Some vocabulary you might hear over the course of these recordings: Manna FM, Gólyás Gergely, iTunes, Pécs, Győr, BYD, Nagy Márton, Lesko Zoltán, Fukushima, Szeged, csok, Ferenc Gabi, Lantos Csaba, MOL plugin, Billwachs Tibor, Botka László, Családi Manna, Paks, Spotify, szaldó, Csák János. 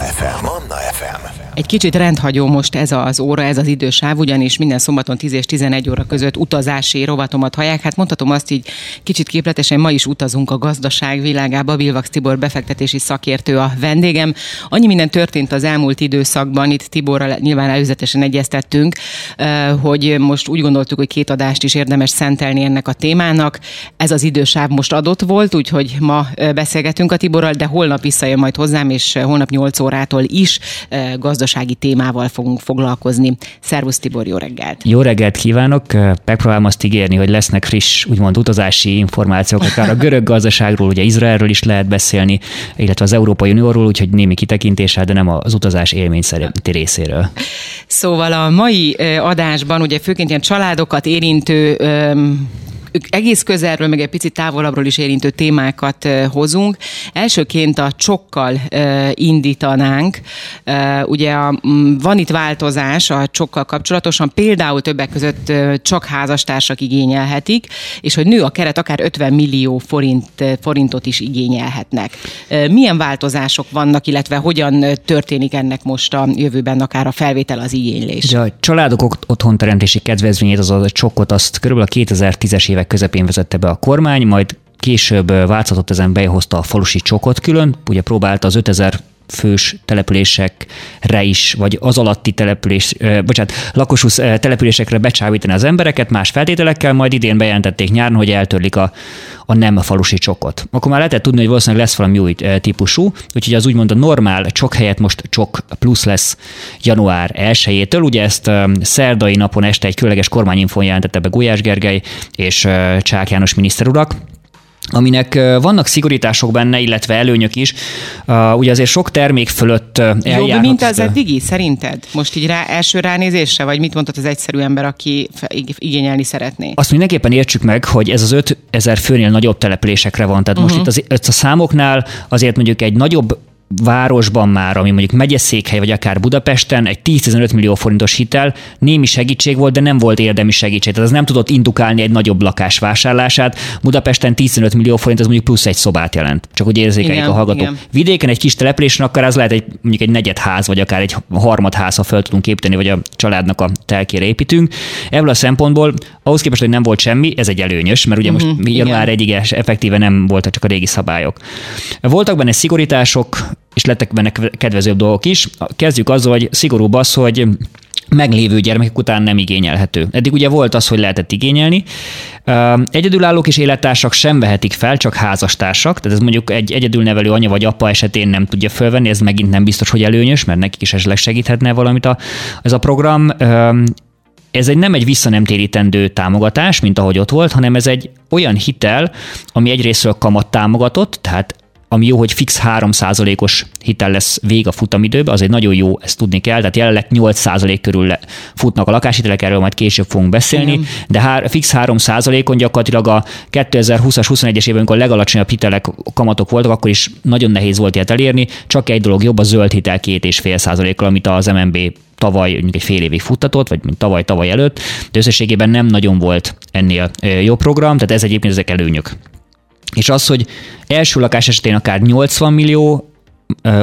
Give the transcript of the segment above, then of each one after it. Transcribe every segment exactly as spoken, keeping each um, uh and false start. ef em. Manna ef em. Egy kicsit rendhagyó most ez az óra, ez az idősáv, ugyanis minden szombaton tíz és tizenegy óra között utazási rovatomat hallják. Hát mondhatom azt így kicsit képletesen, ma is utazunk a gazdaság világába. Billwachs Tibor befektetési szakértő a vendégem. Annyi minden történt az elmúlt időszakban, itt Tiborral nyilván előzetesen egyeztettünk, hogy most úgy gondoltuk, hogy két adást is érdemes szentelni ennek a témának. Ez az idősáv most adott volt, úgyhogy ma beszélgetünk a Tiborral, de holnap visszajön majd hozzám, és holnap nyolc órától is gazdaság témával fogunk foglalkozni. Szervusz Tibor, jó reggelt! Jó reggelt kívánok! Megpróbálom azt ígérni, hogy lesznek friss, úgymond utazási információk, akár a görög gazdaságról, ugye Izraelről is lehet beszélni, illetve az Európai Unióról, úgyhogy némi kitekintéssel, de nem az utazás élmény szerinti részéről. Szóval a mai adásban ugye főként ilyen családokat érintő egész közelről, meg egy picit távolabbról is érintő témákat hozunk. Elsőként a csokkal indítanánk. Ugye a, van itt változás a csokkal kapcsolatosan, például többek között csak házastársak igényelhetik, és hogy nő a keret, akár ötven millió forint, forintot is igényelhetnek. Milyen változások vannak, illetve hogyan történik ennek most a jövőben akár a felvétel, az igénylés? De a családok otthonteremtési kedvezményét, az a csokkot, azt körülbelül a kétezer-tízes évek közepén vezette be a kormány, majd később változtatott ezen, behozta a falusi csokot külön, ugye próbálta az ötezer fős településekre is, vagy az alatti település, eh, bocsánat, lakosú településekre becsábítani az embereket más feltételekkel, majd idén bejelentették nyáron, hogy eltörlik a, a nem a falusi csokot. Akkor már lehetett tudni, hogy valószínűleg lesz valami új típusú, úgyhogy az úgymond a normál csok helyett most csok plusz lesz január elsejétől. Ugye ezt szerdai napon este egy különleges kormányinfón jelentette be Gólyás Gergely és Csák János miniszter urak, aminek vannak szigorítások benne, illetve előnyök is. Uh, ugye azért sok termék fölött eljárhat. Jobb, mint az eddigi, szerinted? Most így rá, első ránézésre, vagy mit mondhat az egyszerű ember, aki igényelni szeretné? Azt mindenképpen értsük meg, hogy ez az ötezer főnél nagyobb településekre van. Tehát uh-huh. most itt az, a számoknál azért mondjuk egy nagyobb városban már, ami mondjuk megyeszékhely, vagy akár Budapesten, egy tíz-tizenöt millió forintos hitel némi segítség volt, de nem volt érdemi segítség. Tehát az nem tudott indukálni egy nagyobb lakás vásárlását. Budapesten tíz-tizenöt millió forint, az mondjuk plusz egy szobát jelent. Csak úgy érzékeljük a hallgatók. Igen. Vidéken egy kis településen akár az lehet egy, mondjuk egy negyedház, vagy akár egy harmadház, ha föl tudunk építeni, vagy a családnak a telkére építünk. Ebből a szempontból ahhoz képest, hogy nem volt semmi, ez egy előnyös, mert ugye uh-huh, most január egyige effektíve nem voltak csak a régi szabályok. Voltak benne szigorítások, és lettek benne kedvezőbb dolgok is. Kezdjük azzal, hogy szigorúbb az, hogy meglévő gyermekek után nem igényelhető. Eddig ugye volt az, hogy lehetett igényelni. Egyedülállók és élettársak sem vehetik fel, csak házastársak. Tehát ez mondjuk egy egyedülnevelő anya vagy apa esetén nem tudja fölvenni, ez megint nem biztos, hogy előnyös, mert nekik is esetleg segíthetne valamit a, ez a program. Ez egy nem egy visszanemtérítendő támogatás, mint ahogy ott volt, hanem ez egy olyan hitel, ami egyrésztről kamat támogatott, tehát ami jó, hogy fix három százalékos hitel lesz vég a futamidőben, az egy nagyon jó, ezt tudni kell, tehát jelenleg nyolc százalék körül le, futnak a lakáshitelek, erről majd később fogunk beszélni, mm. de hár, fix három százalékon gyakorlatilag a kétezer-húszas, huszonegyes évben, amikor legalacsonyabb hitelek, kamatok voltak, akkor is nagyon nehéz volt ilyet elérni, csak egy dolog jobb, a zöld hitel két egész öt százalékkal, amit az em en bé tavaly mondjuk egy fél évig futtatott, vagy mint tavaly-tavaly előtt, de összességében nem nagyon volt ennél jó program, tehát ez egyébként ezek előnyök. És az, hogy első lakás esetén akár nyolcvan millió,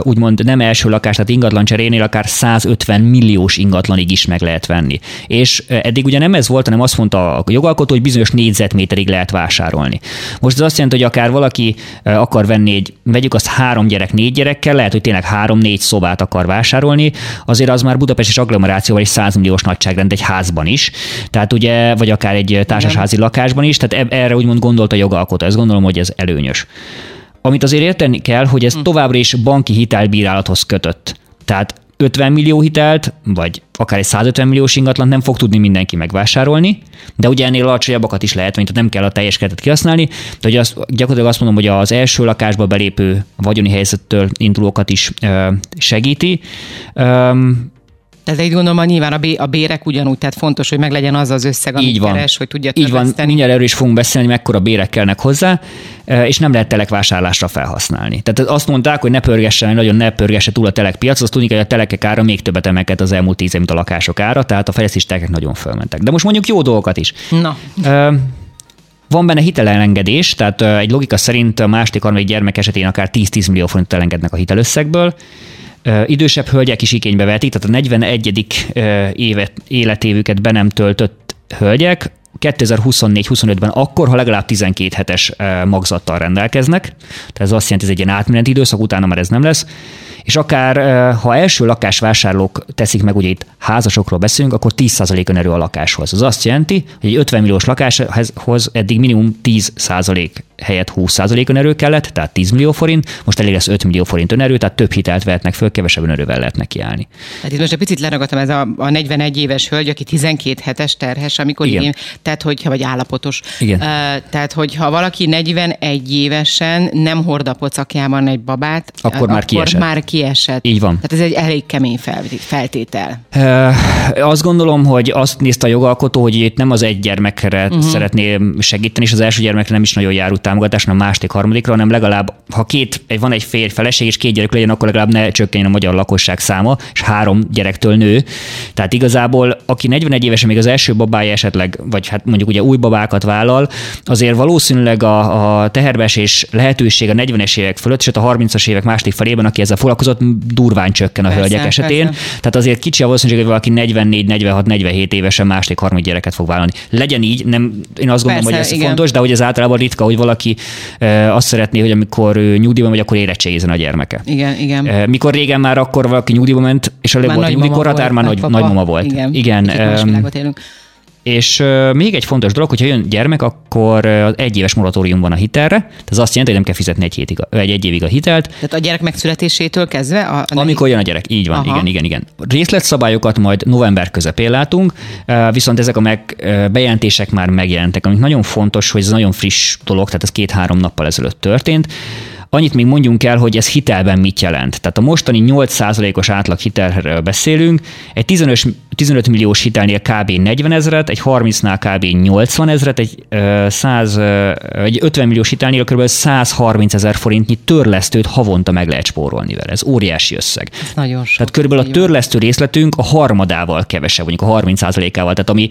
úgymond nem első lakás, tehát ingatlan cserénél akár százötven milliós ingatlanig is meg lehet venni. És eddig ugye nem ez volt, hanem azt mondta a jogalkotó, hogy bizonyos négyzetméterig lehet vásárolni. Most ez azt jelenti, hogy akár valaki akar venni egy, vegyük azt három gyerek, négy gyerekkel, lehet, hogy tényleg három-négy szobát akar vásárolni, azért az már Budapest és agglomerációval egy száz milliós nagyságrend egy házban is, tehát ugye, vagy akár egy társasházi lakásban is, tehát erre úgymond gondolt a jogalkotó, ezt gondolom, hogy ez előnyös. Amit azért érteni kell, hogy ez továbbra is banki hitelbírálathoz kötött. Tehát ötven millió hitelt, vagy akár egy százötven milliós ingatlant nem fog tudni mindenki megvásárolni, de ugye ennél alacsonyabbakat is lehet, mert nem kell a teljes keretet kihasználni, de ugye azt, gyakorlatilag azt mondom, hogy az első lakásba belépő vagyoni helyzettől indulókat is ö, segíti. Öm, Tehát így gondolom, hogy nyilván a bérek ugyanúgy, tehát fontos, hogy meglegyen az az összeg, amit keres, hogy tudja törveszteni. Így van, mindjárt erről is fogunk beszélni, mekkora bérek kellnek hozzá, és nem lehet telekvásárlásra felhasználni. Tehát azt mondták, hogy ne pörgesse, nagyon ne pörgesse túl a telekpiac, azt tudni, hogy a telekek ára még többet emelkedett az elmúlt tíz év, mint a lakások ára, tehát a fejlesztési telkek nagyon fölmentek. De most mondjuk jó dolgokat is. Na. Van benne hitelelengedés, tehát egy logika szerint a második, harmadik gyermek esetén akár tíz-tíz millió forintot elengednek a hitelösszegből. Idősebb hölgyek is igénybe vetik, tehát a negyvenegyedik évet, életévüket be nem töltött hölgyek kétezer-huszonnégy-huszonötben akkor, ha legalább tizenkét hetes magzattal rendelkeznek, tehát ez azt jelenti, ez egy ilyen átmeneti időszak, utána már ez nem lesz, és akár ha első lakásvásárlók teszik meg, ugye itt házasokról beszélünk, akkor tíz százalékon erő a lakáshoz. Ez azt jelenti, hogy egy ötven milliós lakáshoz eddig minimum tíz százalék helyett húsz százalék önerő kellett, tehát tíz millió forint, most elég lesz öt millió forint önerő, tehát több hitelt vehetnek föl, kevesebb önerővel lehet nekiállni. Hát itt most egy picit leragadtam, ez a, a negyvenegy éves hölgy, aki tizenkét hetes terhes, amikor igen. Én, tehát hogyha, vagy állapotos. Igen. Uh, tehát, hogyha valaki negyvenegy évesen nem hord a pocakjában egy babát, akkor, akkor már kiesett. Már kiesett. Így van. Tehát ez egy elég kemény feltétel. Uh, azt gondolom, hogy azt nézte a jogalkotó, hogy itt nem az egy gyermekre uh-huh. szeretné segíteni, és az első gyermekre nem is nagyon járult támogatásra, a második, harmadikra, hanem legalább, ha két, van egy férj feleség, és két gyerek legyen, akkor legalább ne csökkenjen a magyar lakosság száma, és három gyerektől nő. Tehát igazából, aki negyvenegy évesen még az első babája esetleg, vagy hát mondjuk ugye új babákat vállal, azért valószínűleg a, a teherbeesés lehetőség a negyvenes évek fölött, és a harmincas évek második felében, aki ezzel foglalkozott, durván csökken a persze, hölgyek esetén. Persze. Tehát azért kicsi a valószínűség, hogy valaki negyvennégy, negyvenhat, negyvenhét évesen második, harmadik gyereket fog vállalni. Legyen így, nem, én azt gondolom, persze, hogy ez igen. fontos, de hogy ez általában ritka, hogy valaki azt szeretné, hogy amikor nyugdíjban megy, akkor érettségizzen a gyermeke. Igen, igen. Mikor régen már akkor valaki nyugdíjba ment, és elég volt, mikor határ már nagy, nagymama volt. Igen, igen. És még egy fontos dolog, hogyha jön gyermek, akkor egy éves moratórium van a hitelre, tehát az azt jelenti, hogy nem kell fizetni egy, hétig, vagy egy évig a hitelt. Tehát a gyerek megszületésétől kezdve? A, a Amikor jön a gyerek, így van, aha. igen, igen, igen. Részletszabályokat majd november közepén látunk, viszont ezek a meg, bejelentések már megjelentek, amik nagyon fontos, hogy ez nagyon friss dolog, tehát ez két-három nappal ezelőtt történt. Annyit még mondjunk el, hogy ez hitelben mit jelent. Tehát a mostani nyolc százalékos átlag hitelről beszélünk, egy tizenöt milliós hitelnél kb. negyven ezret, egy harmincnál kb. nyolcvan ezret, egy, száz, egy ötven milliós hitelnél kb. száz harminc ezer forintnyi törlesztőt havonta meg lehet spórolni vele. Ez óriási összeg. Ez nagyon sok. Tehát körülbelül a törlesztő részletünk a harmadával kevesebb, mondjuk a harminc százalékával, tehát ami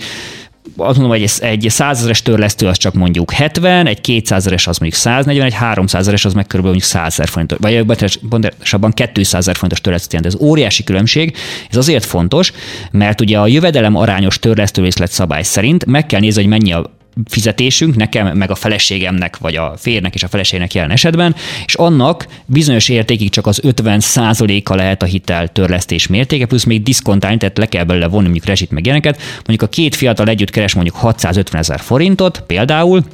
azt mondom, hogy egy százezeres törlesztő az csak mondjuk hetven, egy kétszázezeres az mondjuk száznegyven, egy háromszázezeres az meg körülbelül mondjuk százezer forintos, vagy pontosabban kétszázezer forintos törlesztő. Ez óriási különbség, ez azért fontos, mert ugye a jövedelem arányos törlesztőrészlet szabály szerint meg kell nézni, hogy mennyi a fizetésünk, nekem, meg a feleségemnek, vagy a férjnek és a feleségnek jelen esetben, és annak bizonyos értékig csak az ötven százaléka lehet a hitel törlesztés mértéke, plusz még diszkontálni, tehát le kell belőle vonni mondjuk rezsit meg ilyeneket. Mondjuk a két fiatal együtt keres mondjuk hatszázötven ezer forintot például,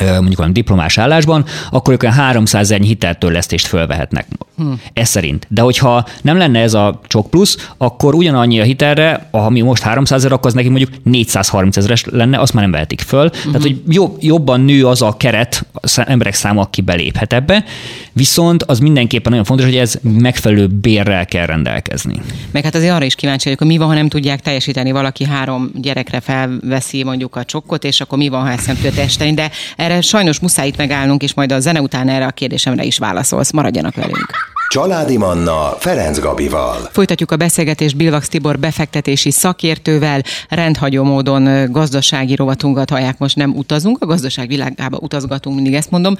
mondjuk olyan diplomás állásban, akkor ők olyan háromszázezer hiteltörlesztést fölvehetnek. Hmm. Ez szerint. De hogyha nem lenne ez a csok plusz, akkor ugyanannyi a hitelre, ami most háromszázezer, akkor az neki mondjuk négyszázharmincezeres lenne, azt már nem vehetik föl. Uh-huh. Tehát, hogy jobb, jobban nő az a keret, az emberek száma, aki beléphet ebbe, viszont az mindenképpen nagyon fontos, hogy ez megfelelő bérrel kell rendelkezni. Meg hát azért arra is kíváncsi vagyok, hogy mi van, ha nem tudják teljesíteni, valaki három gyerekre felveszi mondjuk a csokkot, és akkor mi van, ha ezt nem tudja teljesíteni, de erre sajnos muszáj itt megállnunk, és majd a zene után erre a kérdésemre is válaszolsz. Maradjanak velünk. Családi Manna Ferenc Gabival. Folytatjuk a beszélgetést Billwachs Tibor befektetési szakértővel. Rendhagyó módon gazdasági rovatunkat hallják, most nem utazunk, a gazdaság világába utazgatunk, mindig ezt mondom.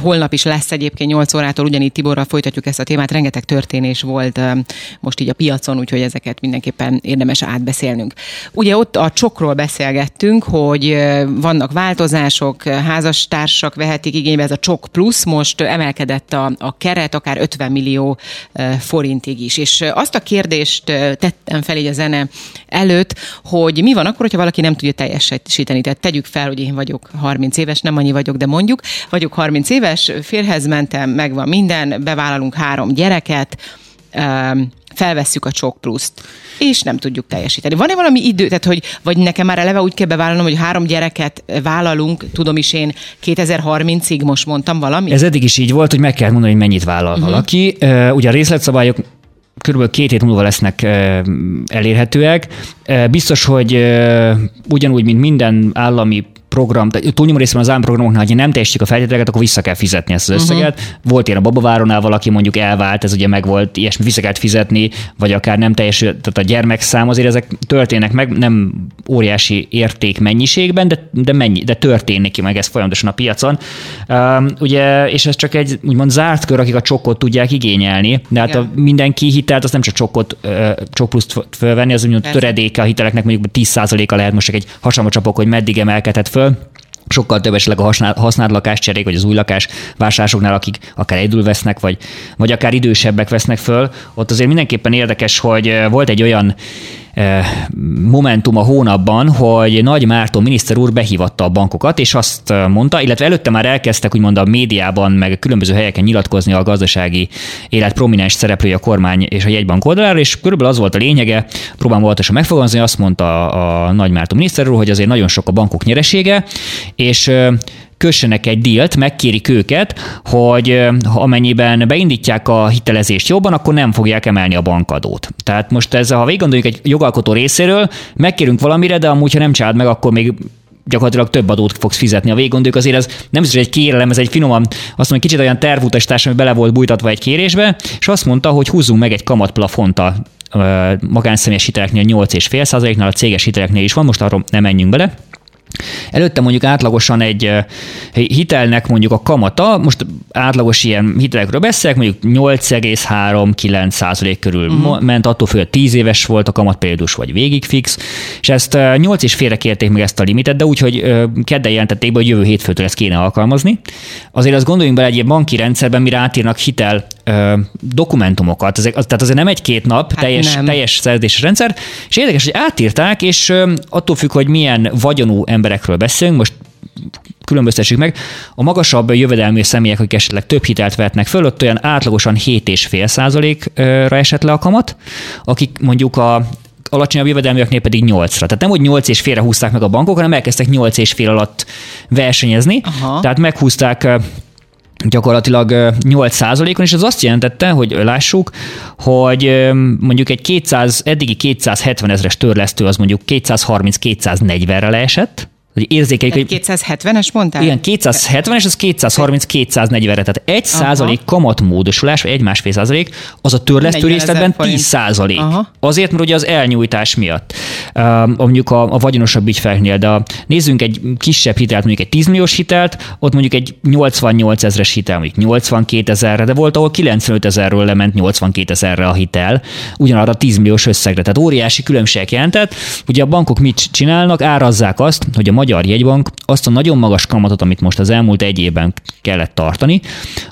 Holnap is lesz egyébként nyolc órától, ugyanígy Tiborral folytatjuk ezt a témát. Rengeteg történés volt most így a piacon, úgyhogy ezeket mindenképpen érdemes átbeszélnünk. Ugye ott a csokról beszélgettünk, hogy vannak változások, házastársak vehetik igénybe, ez a csok plusz, most emelkedett a, a keret, akár ötven millió forintig is. És azt a kérdést tettem fel így a zene előtt, hogy mi van akkor, hogyha valaki nem tudja teljesíteni. Tehát tegyük fel, hogy én vagyok harminc éves, nem annyi vagyok, de mondjuk, vagyok harminc éves, férhez mentem, megvan minden, bevállalunk három gyereket, felvesszük a csok pluszt, és nem tudjuk teljesíteni. Van-e valami idő, tehát hogy, vagy nekem már eleve úgy kell bevállalnom, hogy három gyereket vállalunk, tudom is én kétezer-harmincig most mondtam valami? Ez eddig is így volt, hogy meg kell mondani, hogy mennyit vállal uh-huh. valaki. Ugye a részletszabályok körülbelül két hét múlva lesznek elérhetőek. Biztos, hogy ugyanúgy, mint minden állami program, tehát túlnyomó részben az állam programoknál, ha nem teljesítjük a feltételeket, akkor vissza kell fizetni ezt az összeget. Uh-huh. Volt ilyen a babaváronnál, valaki mondjuk elvált, ez ugye megvolt, ilyesmi vissza kellett fizetni, vagy akár nem teljesül, tehát a gyermekszám, azért ezek történnek meg, nem óriási érték mennyiségben, de, de, mennyi, de történik ki meg ez folyamatosan a piacon. Um, ugye, és ez csak egy úgymond zárt kör, akik a csokkot tudják igényelni, de hát a, mindenki hitelt, azt nem csak csokkot, uh, csok pluszt fölvenni, az úgymond töredéke a hiteleknek mondjuk tíz százaléka lehet most egy hasonló csapok, hogy meddig emelkedhet föl. Sokkal több esetleg a használt lakástcserék, vagy az új lakás vásárlásoknál, akik akár egyedül vesznek, vagy, vagy akár idősebbek vesznek föl. Ott azért mindenképpen érdekes, hogy volt egy olyan momentum a hónapban, hogy Nagy Márton miniszter úr behívatta a bankokat, és azt mondta, illetve előtte már elkezdtek úgymond a médiában, meg különböző helyeken nyilatkozni a gazdasági élet prominens szereplői a kormány és a jegybank oldalára, és körülbelül az volt a lényege, próbálom voltosan megfogalmazni, azt mondta a Nagy Márton miniszter úr, hogy azért nagyon sok a bankok nyeresége, és kössenek egy dílt, megkérik őket, hogy ha amennyiben beindítják a hitelezést jobban, akkor nem fogják emelni a bankadót. Tehát most ez, ha végig gondoljuk egy jogalkotó részéről, megkérünk valamire, de amúgy, ha nem csinálod meg, akkor még gyakorlatilag több adót fogsz fizetni. A végig gondoljuk, azért ez nem biztos egy kérelem, ez egy finoman, azt mondom, kicsit olyan tervutasítás, ami bele volt bújtatva egy kérésbe, és azt mondta, hogy húzzunk meg egy kamatplafont a magánszemélyes hiteleknél nyolc egész öt százaléknál, a céges hiteleknél is van, most arról nem menjünk bele. Előtte mondjuk átlagosan egy hitelnek mondjuk a kamata, most átlagos ilyen hitelekről beszélek, mondjuk nyolc egész három tized kilenc százalék körül uh-huh. ment, attól fő, hogy tíz éves volt a kamatperiódus, vagy végig fix, és ezt nyolc és félre kérték meg ezt a limitet, de úgyhogy kedden jelentették be, hogy jövő hétfőtől ezt kéne alkalmazni. Azért azt gondoljunk bele, egy ilyen banki rendszerben, mire átírnak hitel dokumentumokat, ezek, tehát azért nem egy-két nap, hát teljes, teljes szerződéses rendszer, és érdekes, hogy átírták, és attól függ, hogy milyen vagyonú emberekről beszélünk, most különböztessük meg, a magasabb jövedelmű személyek, akik esetleg több hitelt vetnek föl, ott olyan átlagosan hét egész öt tized százalékra esett le a kamat, akik mondjuk a alacsonyabb jövedelműeknél pedig nyolcra. Tehát nem, hogy nyolc és félre húzták meg a bankok, hanem elkezdtek nyolc és fél alatt versenyezni, aha. Tehát meghúzták gyakorlatilag nyolc százalékon, és az azt jelentette, hogy lássuk, hogy mondjuk egy kétszáz, eddigi kétszázhetven ezres törlesztő az mondjuk kétszázharminc-kétszáznegyvenre leesett, hogy érzékeljük, hogy kétszázhetvenes mondtál? Igen, kétszázhetvenes, az kétszázharminc-kétszáznegyvenre, tehát egy százalék kamatmódosulás, vagy egy-másfél százalék, az a törlesztő részletben tíz százalék. Azért, mert ugye az elnyújtás miatt, um, mondjuk a, a vagyonosabb ügyfeleknél, de a, nézzünk egy kisebb hitelt, mondjuk egy tíz milliós hitelt, ott mondjuk egy nyolcvannyolc ezres hitel, mondjuk nyolcvankét ezerre, de volt, ahol kilencvenöt ezerről lement nyolcvankét ezerre a hitel, ugyanarra tíz milliós összegre, tehát óriási különbségek jelentett. Ugye a bankok mit csinálnak, árazzák azt, hogy a magyar Magyar Jegybank azt a nagyon magas kamatot, amit most az elmúlt egy évben kellett tartani,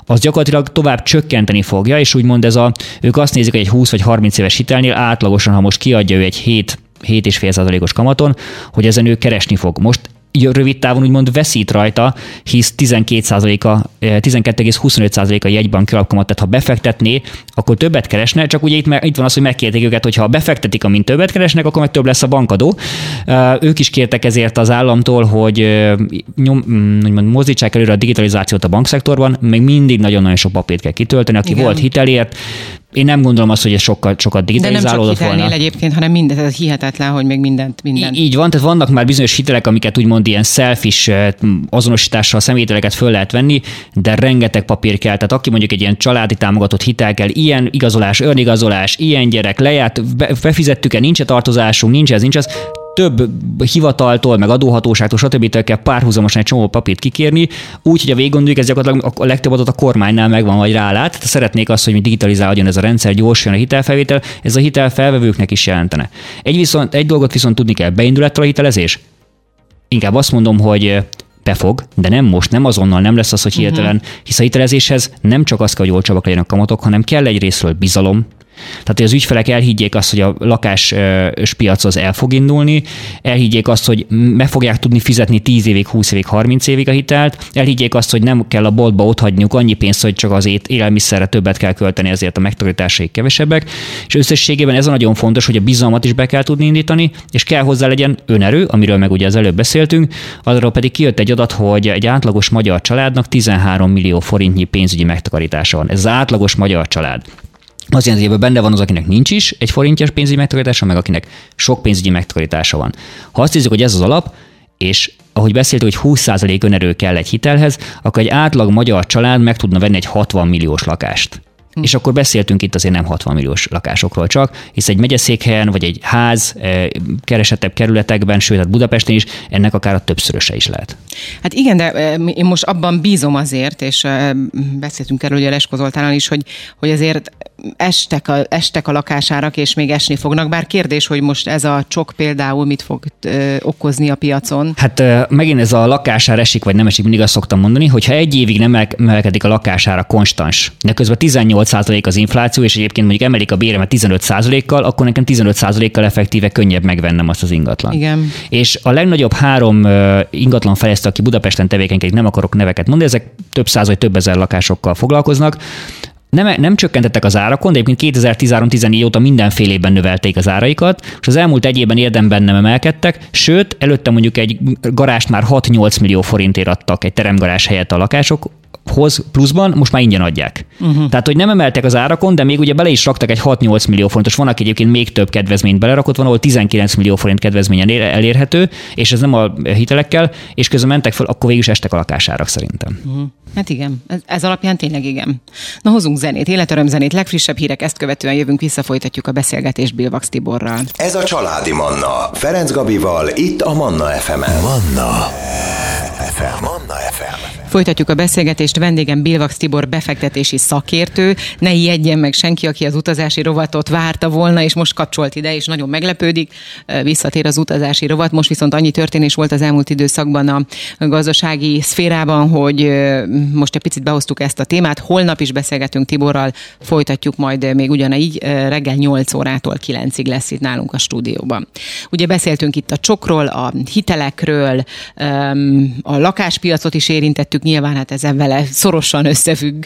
az gyakorlatilag tovább csökkenteni fogja, és úgymond ez a, ők azt nézik, hogy egy húsz vagy harminc éves hitelnél átlagosan, ha most kiadja ő egy hét-hét egész öt tized százalékos kamaton, hogy ezen ő keresni fog. Most rövid távon úgymond veszít rajta, hisz tizenkét egész huszonöt százaléka jegybanki alapkamat, tehát ha befektetné, akkor többet keresne, csak ugye itt, me, itt van az, hogy megkérték őket, hogy ha befektetik, amint többet keresnek, akkor meg több lesz a bankadó. Ők is kértek ezért az államtól, hogy nyom, mozdítsák előre a digitalizációt a bankszektorban, még mindig nagyon-nagyon sok papírt kell kitölteni, aki igen. volt hitelért. Én nem gondolom azt, hogy ez sokat, sokat digitalizálódott volna. De nem csak hitelnél egyébként, hanem mindent, ez hihetetlen, hogy még mindent, mindent. Így, így van, tehát vannak már bizonyos hitelek, amiket úgymond ilyen selfish azonosítással, személyhiteleket föl lehet venni, de rengeteg papír kell. Tehát aki mondjuk egy ilyen családi támogatott hitel kell, ilyen igazolás, önigazolás, ilyen gyerek, lejárt, befizettük-e, nincs-e tartozásunk, nincs ez, nincs ez. Több hivataltól, meg adóhatóságtól, stb. Kell párhuzamosan egy csomó papírt kikérni, úgy, hogy a végig gondoljuk, ez gyakorlatilag a legtöbb adat a kormánynál megvan, vagy rálát. Tehát szeretnék azt, hogy mi digitalizálódjon ez a rendszer, gyorsan a hitelfelvétel, ez a hitelfelvevőknek is jelentene. Egy, viszont, egy dolgot viszont tudni kell, beinduláttal a hitelezés? Inkább azt mondom, hogy befog, de nem most, nem azonnal, nem lesz az, hogy hirtelen, uh-huh. hisz a hitelezéshez nem csak az kell, hogy olcsóbbak legyenek kamatok, hanem kell egy részről bizalom. Tehát, hogy az ügyfelek elhiggyék azt, hogy a lakásos piac az el fog indulni, elhiggyék azt, hogy meg fogják tudni fizetni tíz évig, húsz évig, harminc évig a hitelt, elhiggyék azt, hogy nem kell a boltba otthagyniuk annyi pénzt, hogy csak az élelmiszerre többet kell költeni, ezért a megtakarításaik kevesebbek, és összességében ez a nagyon fontos, hogy a bizalmat is be kell tudni indítani, és kell hozzá legyen önerő, amiről meg ugye az előbb beszéltünk, arról pedig kijött egy adat, hogy egy átlagos magyar családnak tizenhárom millió forintnyi pénzügyi megtakarítása van. Ez az átlagos magyar család. Az ilyen, hogy benne van az, akinek nincs is egy forintjas pénzügyi megtakarítása, meg akinek sok pénzügyi megtakarítása van. Ha azt nézzük, hogy ez az alap, és ahogy beszéltük, hogy húsz százalék önerő kell egy hitelhez, akkor egy átlag magyar család meg tudna venni egy hatvan milliós lakást. Hm. És akkor beszéltünk itt azért nem hatvan milliós lakásokról csak, hisz egy megyeszékhelyen, vagy egy ház keresettebb kerületekben, sőt, hát Budapesten is, ennek akár a többszöröse is lehet. Hát igen, de én most abban bízom azért, és beszéltünk erről ugye Lesko Zoltánnal is, hogy, hogy azért estek a, estek a lakásárak, és még esni fognak, bár kérdés, hogy most ez a csok például mit fog ö, okozni a piacon? Hát ö, megint ez a lakásár esik, vagy nem esik, mindig azt szoktam mondani, hogyha egy évig nem emelkedik a lakására konstans, de közben tizennyolc százalék az infláció, és egyébként mondjuk emelik a béremet tizenöt százalékkal, akkor nekem tizenöt százalékkal effektíve könnyebb megvennem azt az ingatlan. Igen. És a legnagyobb három ö, ingatlan fejlesztő, aki Budapesten tevékenykedik, nem akarok neveket mondani, ezek több száz vagy több ezer lakásokkal foglalkoznak. Nem, nem csökkentettek az árakon, de egyébként kétezer-tizenhárom-tizennégy óta mindenfélében növelték az áraikat, és az elmúlt egy évben érdemben nem emelkedtek, sőt, előtte mondjuk egy garást már hat-nyolc millió forintért adtak egy teremgarázs helyett a lakásokhoz pluszban, most már ingyen adják. Uh-huh. Tehát, hogy nem emeltek az árakon, de még ugye bele is raktak egy hat-nyolc millió forintos, van, aki egyébként még több kedvezményt belerakott, van, ahol tizenkilenc millió forint kedvezményen elérhető, és ez nem a hitelekkel, és közben mentek fel, akkor végül is estek a lakásárak szerintem. Uh-huh. Hát igen, ez, ez alapján tényleg igen. Na, hozunk zenét, életörömzenét, legfrissebb hírek, ezt követően jövünk vissza, folytatjuk a beszélgetést Billwachs Tiborral. Ez a Családi Manna, Ferenc Gabival, itt a Manna ef em-en. Manna ef em. Manna ef em. Folytatjuk a beszélgetést, vendégem Billwachs Tibor befektetési szakértő. Ne ijedjen meg senki, aki az utazási rovatot várta volna, és most kapcsolt ide, és nagyon meglepődik. Visszatér az utazási rovat. Most viszont annyi történés volt az elmúlt időszakban a gazdasági szférában, hogy most egy picit behoztuk ezt a témát. Holnap is beszélgetünk Tiborral, folytatjuk majd még ugyanígy, reggel nyolc órától kilencig lesz itt nálunk a stúdióban. Ugye beszéltünk itt a csokról, a hitelekről, a lakáspiacot is érintettük, nyilván hát ezen vele szorosan összefügg.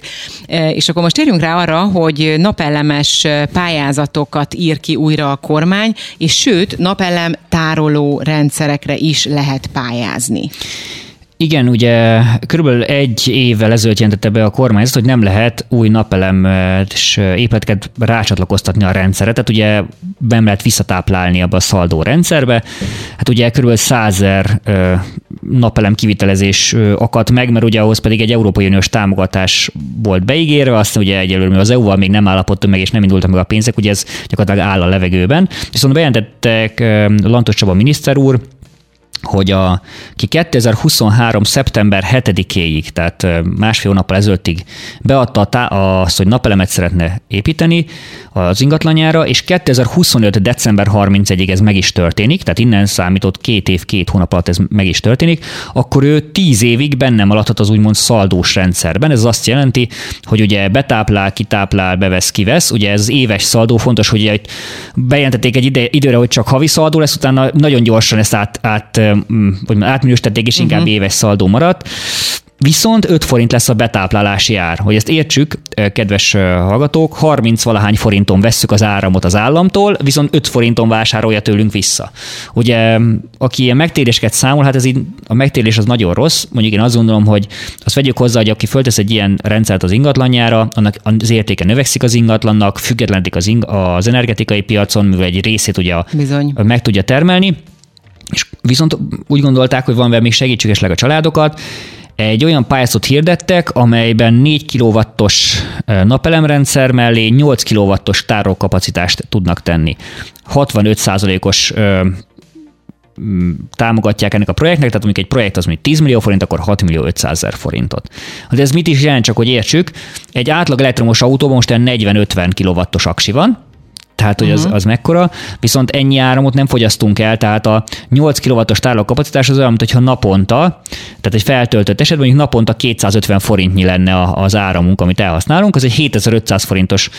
És akkor most térjünk rá arra, hogy napelemes pályázatokat ír ki újra a kormány, és sőt, napelem tároló rendszerekre is lehet pályázni. Igen, ugye körülbelül egy évvel ezelőtt jelentette be a kormány ezt, hogy nem lehet új napelemes épületeket rácsatlakoztatni a rendszerre, tehát ugye nem lehet visszatáplálni abba a szaldó rendszerbe. Hát ugye körülbelül százezer napelem kivitelezés akadt meg, mert ugye ahhoz pedig egy Európai Uniós támogatás volt beígérve, aztán ugye egyelőre az é u-val még nem állapodtunk meg, és nem indultak meg a pénzek, ugye ez gyakorlatilag áll a levegőben. Viszont bejelentettek Lantos Csaba miniszter úr, hogy a, ki kétezer-huszonhárom szeptember hetedikéig, tehát másfél hónappal ezelőttig beadta a tá- azt, hogy napelemet szeretne építeni az ingatlanjára, és kétezer-huszonöt december harmincegyedikéig ez meg is történik, tehát innen számított két év, két hónap alatt ez meg is történik, akkor ő tíz évig benne maradhat az úgymond szaldós rendszerben. Ez azt jelenti, hogy ugye betáplál, kitáplál, bevesz, kivesz, ugye ez éves szaldó, fontos, hogy ugye bejelentették egy ide, időre, hogy csak havi szaldó lesz, utána nagyon gyorsan ezt át, át vagy átminősítették, és inkább uh-huh. éves szaldó maradt. Viszont öt forint lesz a betáplálási ár. Hogy ezt értsük, kedves hallgatók, harminc-valahány forinton vesszük az áramot az államtól, viszont öt forinton vásárolja tőlünk vissza. Ugye, aki ilyen megtéréseket számol, hát ez így, a megtérés az nagyon rossz. Mondjuk én azt gondolom, hogy azt vegyük hozzá, hogy aki föltesz egy ilyen rendszert az ingatlanjára, annak az értéke növekszik az ingatlannak, függetlenedik az, ing- az energetikai piacon, mivel egy részét ugye Bizony. meg tudja termelni. És viszont úgy gondolták, hogy van vele még segítsük esetleg a családokat. Egy olyan pályázatot hirdettek, amelyben négy kilowattos napelemrendszer mellé nyolc kilowattos tárolókapacitást tudnak tenni. hatvanöt százalékos támogatják ennek a projektnek, tehát mondjuk egy projekt az mondjuk tíz millió forint, akkor hat millió ötszázezer forintot. De ez mit is jelent, csak hogy értsük, egy átlag elektromos autóban most negyven-ötven kilowattos aksi van, tehát, hogy az, az mekkora, viszont ennyi áramot nem fogyasztunk el, tehát a nyolc kilowattos tárolókapacitás az olyan, mint hogyha naponta, tehát egy feltöltött esetben mondjuk naponta kétszázötven forintnyi lenne az áramunk, amit elhasználunk, az egy hétezer-ötszáz forintos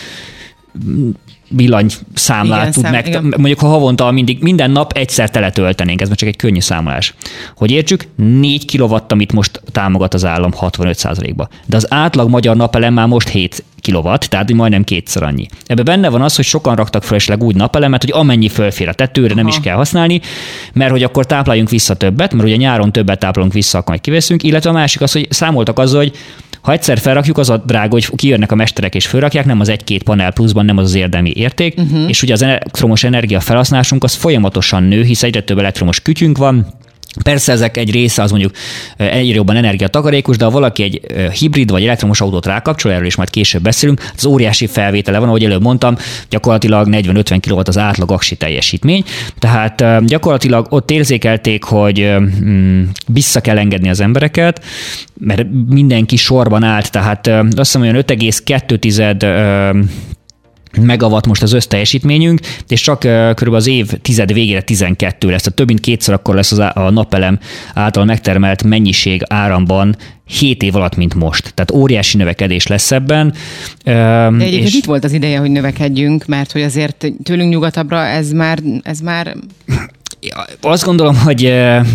villanyszámlát tud meg, mondjuk ha havonta mindig, minden nap egyszer teletöltenénk, ez már csak egy könnyű számolás. Hogy értsük, négy kilowatt, amit most támogat az állam hatvanöt százalékba. De az átlag magyar napelem már most hét kilowatt, tehát majdnem kétszer annyi. Ebben benne van az, hogy sokan raktak fel esetleg úgy napelemet, hogy amennyi fölfér a tetőre, Aha. nem is kell használni, mert hogy akkor tápláljunk vissza többet, mert ugye nyáron többet táplálunk vissza, akkor majd kiveszünk, illetve a másik az, hogy számoltak azzal, hogy ha egyszer felrakjuk, az a drága, hogy kijönnek a mesterek és felrakják, nem az egy-két panel pluszban, nem az az érdemi érték, uh-huh. és ugye az elektromos energia felhasználásunk az folyamatosan nő, hisz egyre több elektromos kütyünk van, Persze ezek egy része az mondjuk egyre jobban energiatakarékos, de ha valaki egy hibrid vagy elektromos autót rákapcsol, erről is majd később beszélünk, az óriási felvétele van, ahogy előbb mondtam, gyakorlatilag negyven-ötven kilowatt az átlag aksi teljesítmény. Tehát gyakorlatilag ott érzékelték, hogy mm, vissza kell engedni az embereket, mert mindenki sorban állt, tehát azt hiszem, olyan öt egész kettő tized megawatt most az összteljesítményünk, és csak uh, körülbelül az év tized végére tizenkettő lesz. Tehát több mint kétszer akkor lesz az á- a napelem által megtermelt mennyiség áramban hét év alatt, mint most. Tehát óriási növekedés lesz ebben. De egyébként és... itt volt az ideje, hogy növekedjünk, mert hogy azért tőlünk nyugatabbra ez már... Ez már... Azt gondolom, hogy... Uh...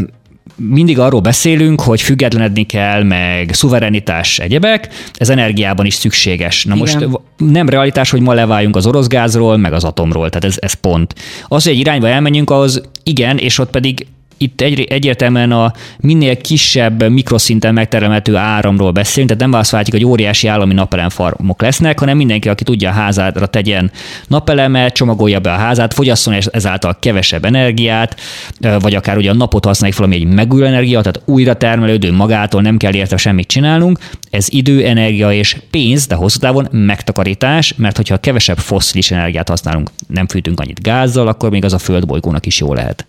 mindig arról beszélünk, hogy függetlenedni kell, meg szuverenitás, egyebek, ez energiában is szükséges. Na most igen. Nem realitás, hogy ma leváljunk az orosz gázról, meg az atomról, tehát ez, ez pont. Az, hogy egy irányba elmenjünk, ahhoz igen, és ott pedig itt egy, egyértelműen a minél kisebb mikroszinten megteremhető áramról beszélünk, tehát nem választhatjuk, hogy óriási állami napelemfarmok lesznek, hanem mindenki, aki tudja, a házára tegyen napelemet, csomagolja be a házát, fogyasszon ezáltal kevesebb energiát, vagy akár ugye a napot használjuk fel, ami egy megújuló energia, tehát újra termelődő magától, nem kell érte semmit csinálnunk. Ez idő, energia és pénz, de hosszú távon megtakarítás, mert hogyha kevesebb fosszilis energiát használunk, nem fűtünk annyit gázzal, akkor még az a földbolygónak is jó lehet.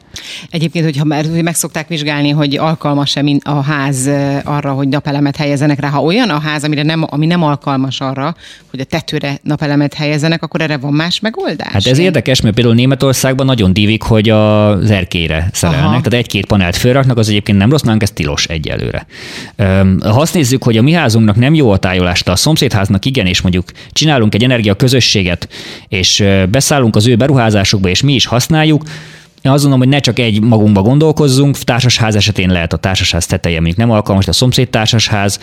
Egyébként, hogyha mert meg szokták vizsgálni, hogy alkalmas-e a ház arra, hogy napelemet helyezzenek rá. Ha olyan a ház, amire nem, ami nem alkalmas arra, hogy a tetőre napelemet helyezzenek, akkor erre van más megoldás? Hát ez én? Érdekes, mert például Németországban nagyon divik, hogy az erkélyre szerelnek. Aha. Tehát egy-két panelt fölraknak, az egyébként nem rossz, nálunk ez tilos egyelőre. Ha azt nézzük, hogy a mi házunknak nem jó a tájolást, a szomszédháznak igen, és mondjuk csinálunk egy energiaközösséget, és beszállunk az ő beruházásukba, és mi is használjuk, én azt gondolom, hogy ne csak egy magunkba gondolkozzunk, társasház esetén lehet a társasház teteje, mondjuk nem alkalmas, de a szomszéd társasház,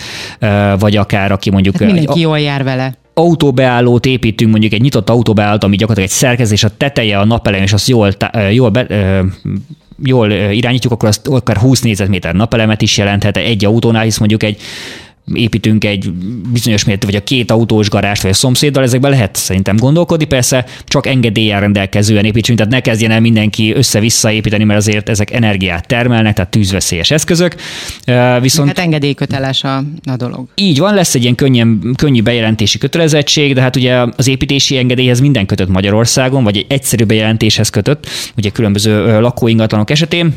vagy akár aki mondjuk... Hát mindenki jól jár vele. Autóbeállót építünk, mondjuk egy nyitott autóbeállót, ami gyakorlatilag egy szerkezés, a teteje a napelem, és azt jól... jól be, jól irányítjuk, akkor azt akár húsz négyzetméter napelemet is jelenthet egy autónál, hisz mondjuk egy építünk egy bizonyos méretű, vagy a két autós garást, vagy a szomszéddal, ezekben lehet szerintem gondolkodni, persze csak engedéllyel rendelkezően építsünk, tehát ne kezdjen el mindenki össze-vissza építeni, mert azért ezek energiát termelnek, tehát tűzveszélyes eszközök. Viszont... Hát engedélyköteles a, a dolog. Így van, lesz egy ilyen könnyen, könnyű bejelentési kötelezettség, de hát ugye az építési engedélyhez minden kötött Magyarországon, vagy egy egyszerű bejelentéshez kötött, ugye különböző lakóingatlanok esetén.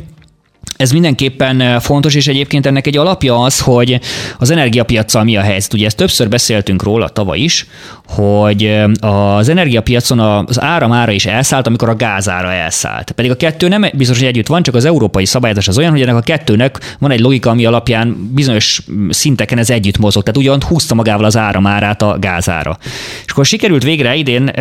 Ez mindenképpen fontos, és egyébként ennek egy alapja az, hogy az energiapiaccal mi a helyzet. Ugye ezt többször beszéltünk róla tavaly is, hogy az energiapiacon az áram ára is elszállt, amikor a gázára elszállt. Pedig a kettő nem biztos, hogy együtt van, csak az európai szabályozás az olyan, hogy ennek a kettőnek van egy logika, ami alapján bizonyos szinteken ez együtt mozog. Tehát ugyan húzta magával az áram árát a gázára. És akkor sikerült végre idén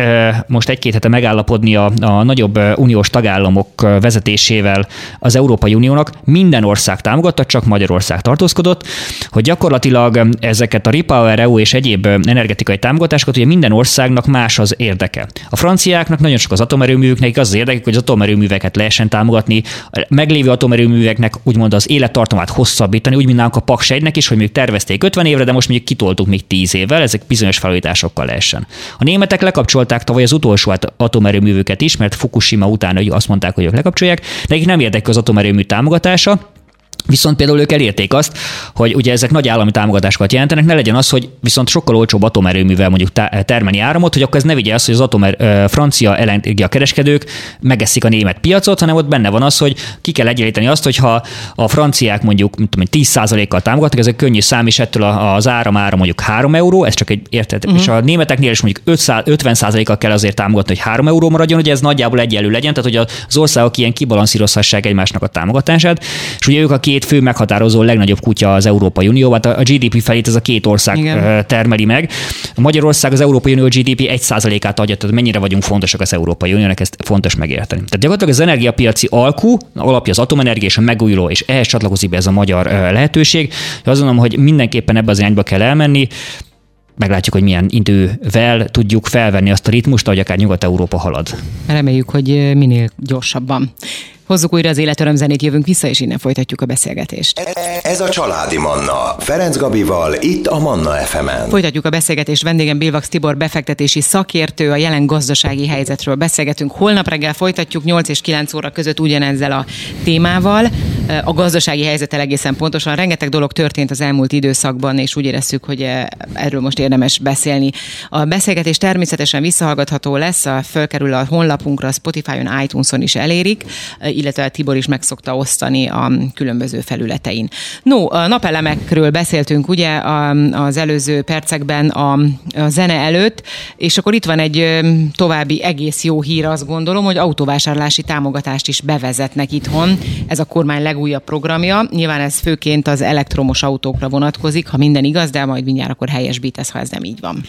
most egy-két hete megállapodni a, a nagyobb uniós tagállamok vezetésével az Európai Uniónak. Minden ország támogatta, csak Magyarország tartózkodott, hogy gyakorlatilag ezeket a Repower é u és egyéb energetikai támogatásokat ugye minden országnak más az érdeke. A franciáknak nagyon sok az atomerőművük, nekik az az érdekük, hogy az atomerőműveket lehessen támogatni, a meglévő atomerőműveknek úgymond az élettartamát hosszabbítani, úgy mint nálunk a Paks egynek is, hogy még tervezték ötven évre, de most mondjuk kitoltuk még tíz évvel, ezek bizonyos felújításokkal lehessen. A németek lekapcsolták tavaly az utolsó atomerőművüket is, mert Fukushima után hogy azt mondták, hogy ők lekapcsolják, nekik nem érdekli az atomerőmű támogatás. Viszont például ők elérték azt, hogy ugye ezek nagy állami támogatásokat jelentenek, ne legyen az, hogy viszont sokkal olcsóbb atomerőművel mondjuk termelni áramot, hogy akkor ez ne vigye azt, hogy az atomer, francia energiakereskedők megeszik a német piacot, hanem ott benne van az, hogy ki kell egyenlíteni azt, hogyha a franciák mondjuk tíz százalékkal támogatnak, ez egy könnyű szám, és ettől az áram ára mondjuk három euró, ez csak egy érted, uh-huh. És a németeknél is mondjuk ötven százalékkal kell azért támogatni, hogy három euró maradjon, hogy ez nagyjából egyenlő legyen, tehát hogy az országok ilyen kibalanszírozhassák egymásnak a támogatását, és ugye ők a két fő meghatározó legnagyobb kutya az Európai Unió, hát a gé dé pé felét ez a két ország igen. termeli meg. Magyarország az Európai Unió gé dé pé egy százalékát adja, tehát mennyire vagyunk fontosak az Európai Uniónak, ezt fontos megérteni. Tehát gyakorlatilag az energiapiaci alkú, alapja az atomenergia és a megújuló, és ehhez csatlakozik be ez a magyar lehetőség. Azt gondolom, hogy mindenképpen ebbe az irányba kell elmenni, meglátjuk, hogy milyen idővel tudjuk felvenni azt a ritmust, ahogy akár Nyugat-Európa halad. Reméljük, hogy minél gyorsabban. Hozzuk újra az életörömzenét, jövünk vissza, és innen folytatjuk a beszélgetést. Ez a Családi Manna, Ferenc Gabival, itt a Manna ef em-en. Folytatjuk a beszélgetést, vendégem Billwachs Tibor befektetési szakértő, a jelen gazdasági helyzetről beszélgetünk. Holnap reggel folytatjuk nyolc és kilenc óra között ugyanezzel a témával. a gazdasági helyzettel egészen pontosan. Rengeteg dolog történt az elmúlt időszakban, és úgy érezzük, hogy erről most érdemes beszélni. A beszélgetés természetesen visszahallgatható lesz, fölkerül a honlapunkra, a Spotify-on, iTunes-on is elérik, illetve Tibor is meg szokta osztani a különböző felületein. No, a napelemekről beszéltünk ugye az előző percekben a zene előtt, és akkor itt van egy további egész jó hír, azt gondolom, hogy autóvásárlási támogatást is bevezetnek itthon. Ez a kormány legújabb programja. Nyilván ez főként az elektromos autókra vonatkozik, ha minden igaz, de majd mindjárt akkor helyesbítesz, ha ez nem így van.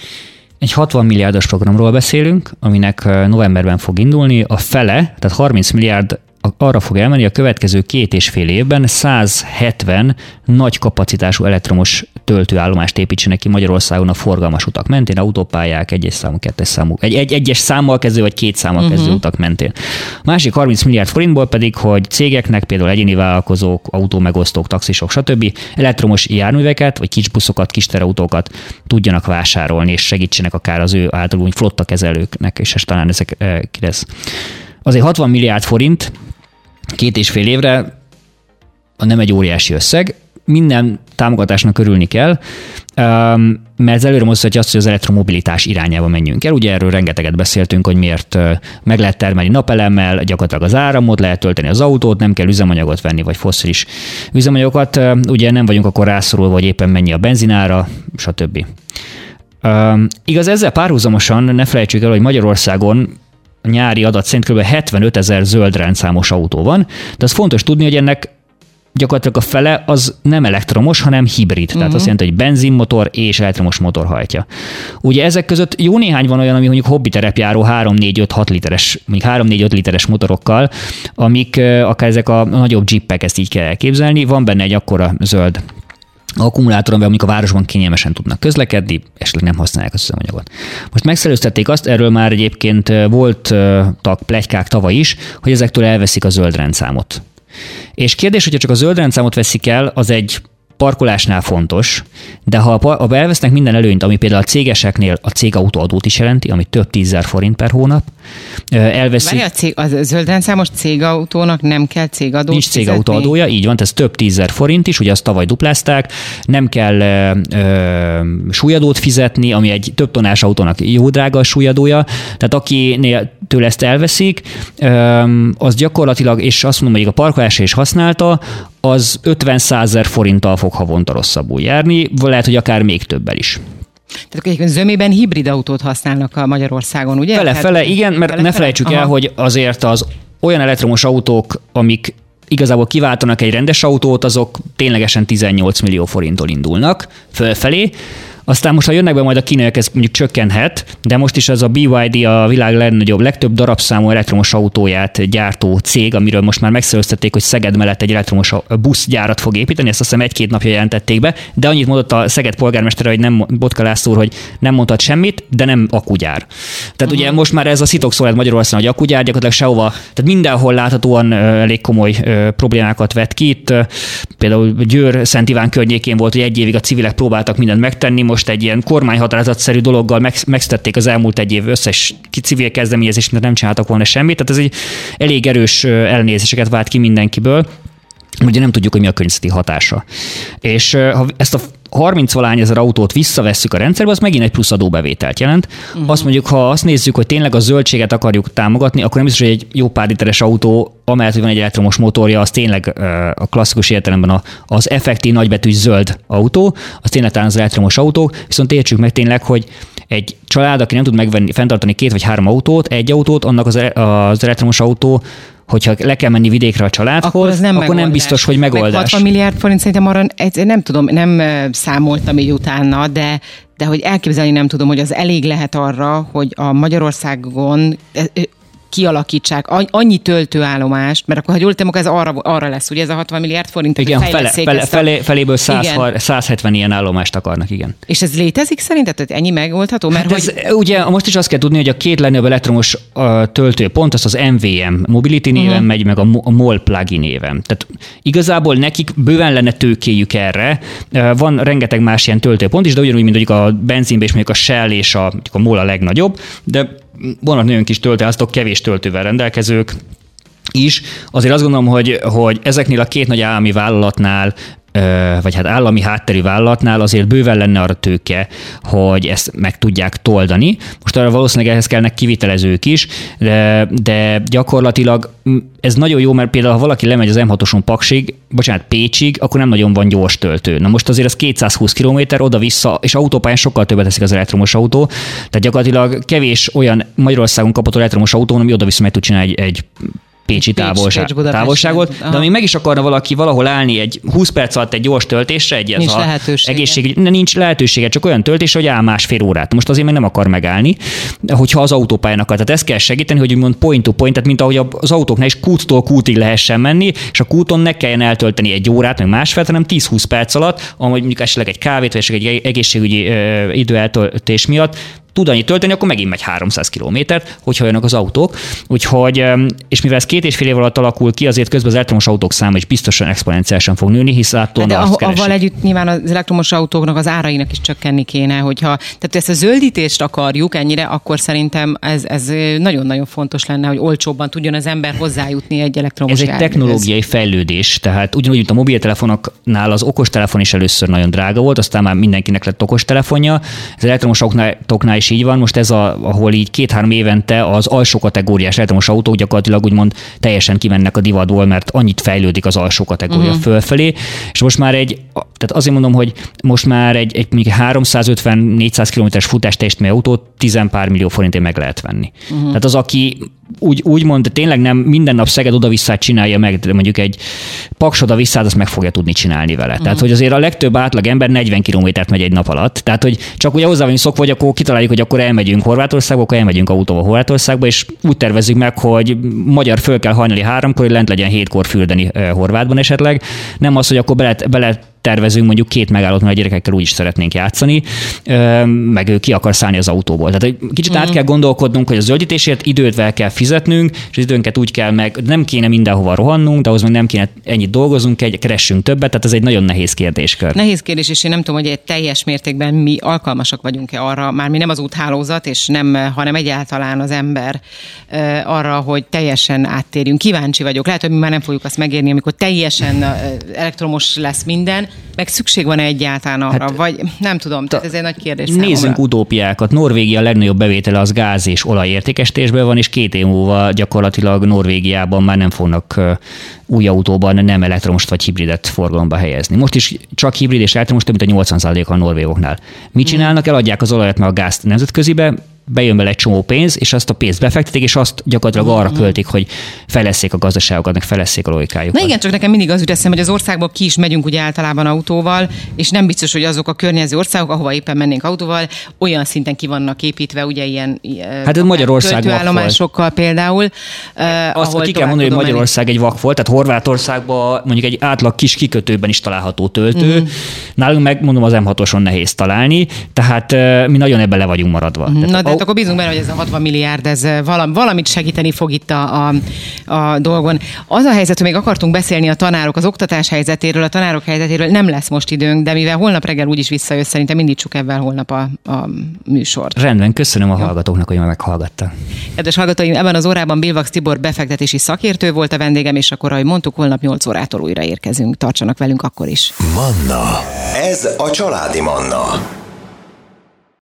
Egy hatvan milliárdos programról beszélünk, aminek novemberben fog indulni. A fele, tehát harminc milliárd arra fog elmenni a következő két és fél évben száz hetven nagy kapacitású elektromos töltőállomást építsenek ki Magyarországon a forgalmas utak mentén, autópályák, egyes számú, kettes számú, egy, egy egyes számmal kezdő vagy két számmal kezdő uh-huh. utak mentén. Másik harminc milliárd forintból pedig, hogy cégeknek, például egyéni vállalkozók, autómegosztók, taxisok, stb. Elektromos járműveket, vagy kis buszokat, kis terautókat tudjanak vásárolni, és segítsenek akár az ő által úgy flotta kezelőknek, és ez talán ezek eh, ki lesz. Azért hatvan milliárd forint két és fél évre nem egy óriási összeg, minden támogatásnak örülni kell, mert ez előre mozdítja azt, hogy az elektromobilitás irányába menjünk el. Ugye erről rengeteget beszéltünk, hogy miért meg lehet termelni napelemmel, gyakorlatilag az áramot, lehet tölteni az autót, nem kell üzemanyagot venni, vagy fosszilis üzemanyagokat, ugye nem vagyunk akkor rászorulva, hogy éppen mennyi a benzinára, stb. Igaz, ezzel párhuzamosan ne felejtsük el, hogy Magyarországon a nyári adat szerint kb. hetvenöt ezer zöld rendszámos autó van, de az fontos tudni, hogy ennek gyakorlatilag a fele az nem elektromos, hanem hibrid. Uh-huh. Tehát azt jelenti, hogy benzinmotor és elektromos motor hajtja. Ugye ezek között jó néhány van olyan, ami mondjuk hobbi terepjáró három négy öt hat literes, mondjuk három négy öt literes motorokkal, amik akár ezek a nagyobb jeepek, ezt így kell elképzelni, van benne egy akkora zöld akkumulátor, amivel a városban kényelmesen tudnak közlekedni, esetleg nem használják az üzemanyagot. Most megszerőztették azt, erről már egyébként voltak pletykák tavaly is, hogy ezektől elveszik a zöld rendszámot. És kérdés, hogyha csak a zöld rendszámot veszik el, az egy parkolásnál fontos, de ha a elvesznek minden előnyt, ami például a cégeseknél a cégautóadót is jelenti, ami több tízezer forint per hónap, elveszik... Várj, a, cég, a zöld rendszámos cégautónak nem kell cégadót Nincs fizetni. Cégautóadója, így van, ez több tízezer forint is, ugye azt tavaly duplázták, nem kell ö, ö, súlyadót fizetni, ami egy több tonás autónak jó drága a súlyadója, tehát akinél tőle ezt elveszik, ö, az gyakorlatilag, és azt mondom, hogy a parkolásra is használta, az ötven százezer forinttal fog havonta rosszabbul járni, lehet, hogy akár még többel is. Tehát egyébként zömében hibrid autót használnak a Magyarországon, ugye? Fele-fele, hát, igen, mert fele, ne felejtsük fele? el, Aha. hogy azért az olyan elektromos autók, amik igazából kiváltanak egy rendes autót, azok ténylegesen tizennyolc millió forinttól indulnak fölfelé. Aztán most, ha jönnek be majd a kínaiak, ez mondjuk csökkenhet, de most is az a bé ipszilon dé a világ legnagyobb, legtöbb darabszámú elektromos autóját gyártó cég, amiről most már megszerőztették, hogy Szeged mellett egy elektromos buszgyárat fog építeni, ezt azt hiszem egy-két napja jelentették be, de annyit mondott a Szeged polgármestere, hogy nem, Botka László, hogy nem mondhat semmit, de nem akugyár. Tehát uh-huh. ugye most már ez a szitok szó lett Magyarországon, hogy akugyár gyakorlatilag sehova, tehát mindenhol láthatóan elég komoly problémákat vett ki. Itt például Győr Szent Iván környékén volt, hogy egy évig a civilek próbáltak mindent megtenni, most egy ilyen kormányhatározatszerű dologgal megsztették az elmúlt egy év összes civil kezdeményezést, mert nem csináltak volna semmit. Tehát ez egy elég erős elnézéseket vált ki mindenkiből. Ugye nem tudjuk, hogy mi a környezeti hatása. És ha ezt a harminc-valány ezer autót visszavesszük a rendszerbe, az megint egy plusz adóbevételt jelent. Uh-huh. Azt mondjuk, ha azt nézzük, hogy tényleg a zöldséget akarjuk támogatni, akkor nem biztos, hogy egy jó pár literes autó, amellett, hogy van egy elektromos motorja, az tényleg a klasszikus értelemben az effektív nagybetűs zöld autó, az tényleg talán az elektromos autó, viszont értsük meg tényleg, hogy egy család, aki nem tud megvenni, fenntartani két vagy három autót, egy autót, annak az, az elektromos autó, hogyha le kell menni vidékre a családhoz, akkor, nem, akkor nem biztos, hogy megoldás. Meg hatvan milliárd forint szerintem arra, nem tudom, nem számoltam így utána, de, de hogy elképzelni nem tudom, hogy az elég lehet arra, hogy a Magyarországon kialakítsák annyi töltőállomást, mert akkor, ha jól tudom, ez arra, arra lesz, ugye ez a hatvan milliárd forint. Igen, fele, fele, fele, feléből száz, igen. száz hetven ilyen állomást akarnak, igen. És ez létezik szerinted? Tehát ennyi megoldható? Mert hát hogy... ez, ugye most is azt kell tudni, hogy a két legnagyobb elektromos uh, töltőpont, azt az em vé em mobility néven uh-huh. megy, meg a, a MOL plugin néven. Tehát igazából nekik bőven lenne tőkéjük erre. Uh, van rengeteg más ilyen töltőpont is, de ugyanúgy, mint a benzinbe és mondjuk a Shell és a, a MOL a legnagyobb, de vannak nagyon kis töltőházak, kevés töltővel rendelkezők, is. Azért azt gondolom, hogy, hogy ezeknél a két nagy állami vállalatnál, vagy hát állami hátterű vállalatnál azért bőven lenne arra tőke, hogy ezt meg tudják toldani. Most arra valószínűleg ehhez kellnek kivitelezők is, de, de gyakorlatilag ez nagyon jó, mert például ha valaki lemegy az M hatoson Paksig, bocsánat, Pécsig, akkor nem nagyon van gyors töltő. Na most azért ez kétszázhúsz kilométer oda-vissza, és autópályán sokkal többet teszik az elektromos autó, tehát gyakorlatilag kevés olyan Magyarországon kapott elektromos autó, ami oda-vissza meg tud csinálni egy, egy pécsi távolság, Pécs, távolságot, de amíg meg is akarna valaki valahol állni egy húsz perc alatt egy gyors töltésre, egy nincs lehetősége. Egészség, nincs lehetősége, csak olyan töltés, hogy áll másfél órát. Most azért meg nem akar megállni, hogyha az autópályán akar. Tehát ezt kell segíteni, hogy úgymond point to point, tehát mint ahogy az autóknál is kúttól kútig lehessen menni, és a kúton ne kelljen eltölteni egy órát, meg másfél, hanem tíz-húsz perc alatt, amúgy mondjuk esetleg egy kávét, vagy esetleg egy egészségügyi ö, időeltöltés miatt tud annyit tölteni, akkor megint megy háromszáz kilométert, hogyha jönnek az autók. Úgyhogy, és mivel ez két és fél év alatt alakul ki, azért közben az elektromos autók száma is biztosan exponenciálisan fog nőni, hiszen attól de azt keresik. Avval együtt nyilván az elektromos autóknak az árainak is csökkenni kéne, hogyha tehát ezt a zöldítést akarjuk ennyire, akkor szerintem ez, ez nagyon-nagyon fontos lenne, hogy olcsóbban tudjon az ember hozzájutni egy elektromos autóhoz. Ez egy technológiai fejlődés, tehát ugyanúgy, mint a mobiltelefonoknál az okostelefon is először nagyon drága volt, aztán már mindenkinek lett okostelefonja, az elektromos autóknál és így van, most ez, a, ahol így két-három évente az alsó kategóriás elektromos autók gyakorlatilag úgymond teljesen kimennek a divatból, mert annyit fejlődik az alsó kategória uh-huh. fölfelé, és most már egy, tehát azért mondom, hogy most már egy, egy mondjuk háromszázötven-négyszáz kilométeres futás teljesítményű autót tíz pár millió forintért meg lehet venni. Uh-huh. Tehát az, aki úgy, úgy mond, tényleg nem minden nap Szeged oda-visszát csinálja meg, mondjuk egy Paks oda-visszát, azt meg fogja tudni csinálni vele. Uh-huh. Tehát, hogy azért a legtöbb átlag ember negyven kilométert megy egy nap alatt. Tehát, hogy csak ugye hozzá vagyunk szokva, hogy akkor kitaláljuk, hogy akkor elmegyünk Horvátországba, akkor elmegyünk autóval Horvátországba, és úgy tervezzük meg, hogy magyar föl kell hajnali háromkor, hogy lent legyen hétkor fürdeni Horvátban esetleg. Nem az, hogy akkor bele, bele tervezünk mondjuk két megállót, mert a gyerekekkel úgy is szeretnénk játszani, meg ő ki akar szállni az autóból. Tehát kicsit mm. át kell gondolkodnunk, hogy a zöldítésért időt vel kell fizetnünk, és az időnket úgy kell meg, nem kéne mindenhova rohannunk, de ahhoz meg nem kéne ennyit dolgozunk, egy, keressünk többet, tehát ez egy nagyon nehéz kérdéskör. Nehéz kérdés, és én nem tudom, hogy egy teljes mértékben mi alkalmasak vagyunk-e arra, már mi nem az úthálózat, és nem, hanem egyáltalán az ember arra, hogy teljesen áttérjünk. Kíváncsi vagyok. Lehet, hogy mi már nem fogjuk azt megérni, amikor teljesen elektromos lesz minden, meg szükség van egyáltalán arra, hát, vagy nem tudom, tehát ez egy nagy kérdés számomra. Nézzünk utópiákat. Norvégia legnagyobb bevétele az gáz és olaj értékesítésből van, és két év múlva gyakorlatilag Norvégiában már nem fognak új autóban nem elektromost vagy hibridet forgalomba helyezni. Most is csak hibrid és elektromos több mint a nyolcvan százaléka a norvégoknál. Mit csinálnak? Eladják az olajat meg a gázt nemzetközibe, bejön bele egy csomó pénz, és azt a pénzt befektetik, és azt gyakorlatilag arra költik, hogy fejlesszék a gazdaságokat, meg fejlesszék a logikájukat. Na igen, csak nekem mindig az jut eszembe, hogy az országból ki is megyünk ugye általában autóval, és nem biztos, hogy azok a környező országok, ahova éppen mennénk autóval, olyan szinten ki vannak építve, ugye ilyen hát Magyarország költőállomásokkal például. Eh, azt ki kell mondani, hogy Magyarország menni. Egy vakfolt, tehát Horvátországban mondjuk egy átlag kis kikötőben is található töltő. Mm-hmm. Nálunk meg mondom, az M hatoson nehéz találni, tehát mi nagyon ebben le vagyunk maradva. Mm-hmm. Tehát, na, akkor bízunk benne, hogy ez a hatvan milliárd, ez valamit segíteni fog itt a, a, a dolgon. Az a helyzet, hogy még akartunk beszélni a tanárok, az oktatás helyzetéről, a tanárok helyzetéről, nem lesz most időnk, de mivel holnap reggel úgyis visszajössz, szerintem indítsuk ebben holnap a, a műsort. Rendben, köszönöm a jó. hallgatóknak, hogy meghallgattak. Kedves hallgatóim, ebben az órában Billwachs Tibor befektetési szakértő volt a vendégem, és akkor, ahogy mondtuk, holnap nyolc órától újra érkezünk. Tartsanak velünk akkor is. Manna. Ez a Családi Manna.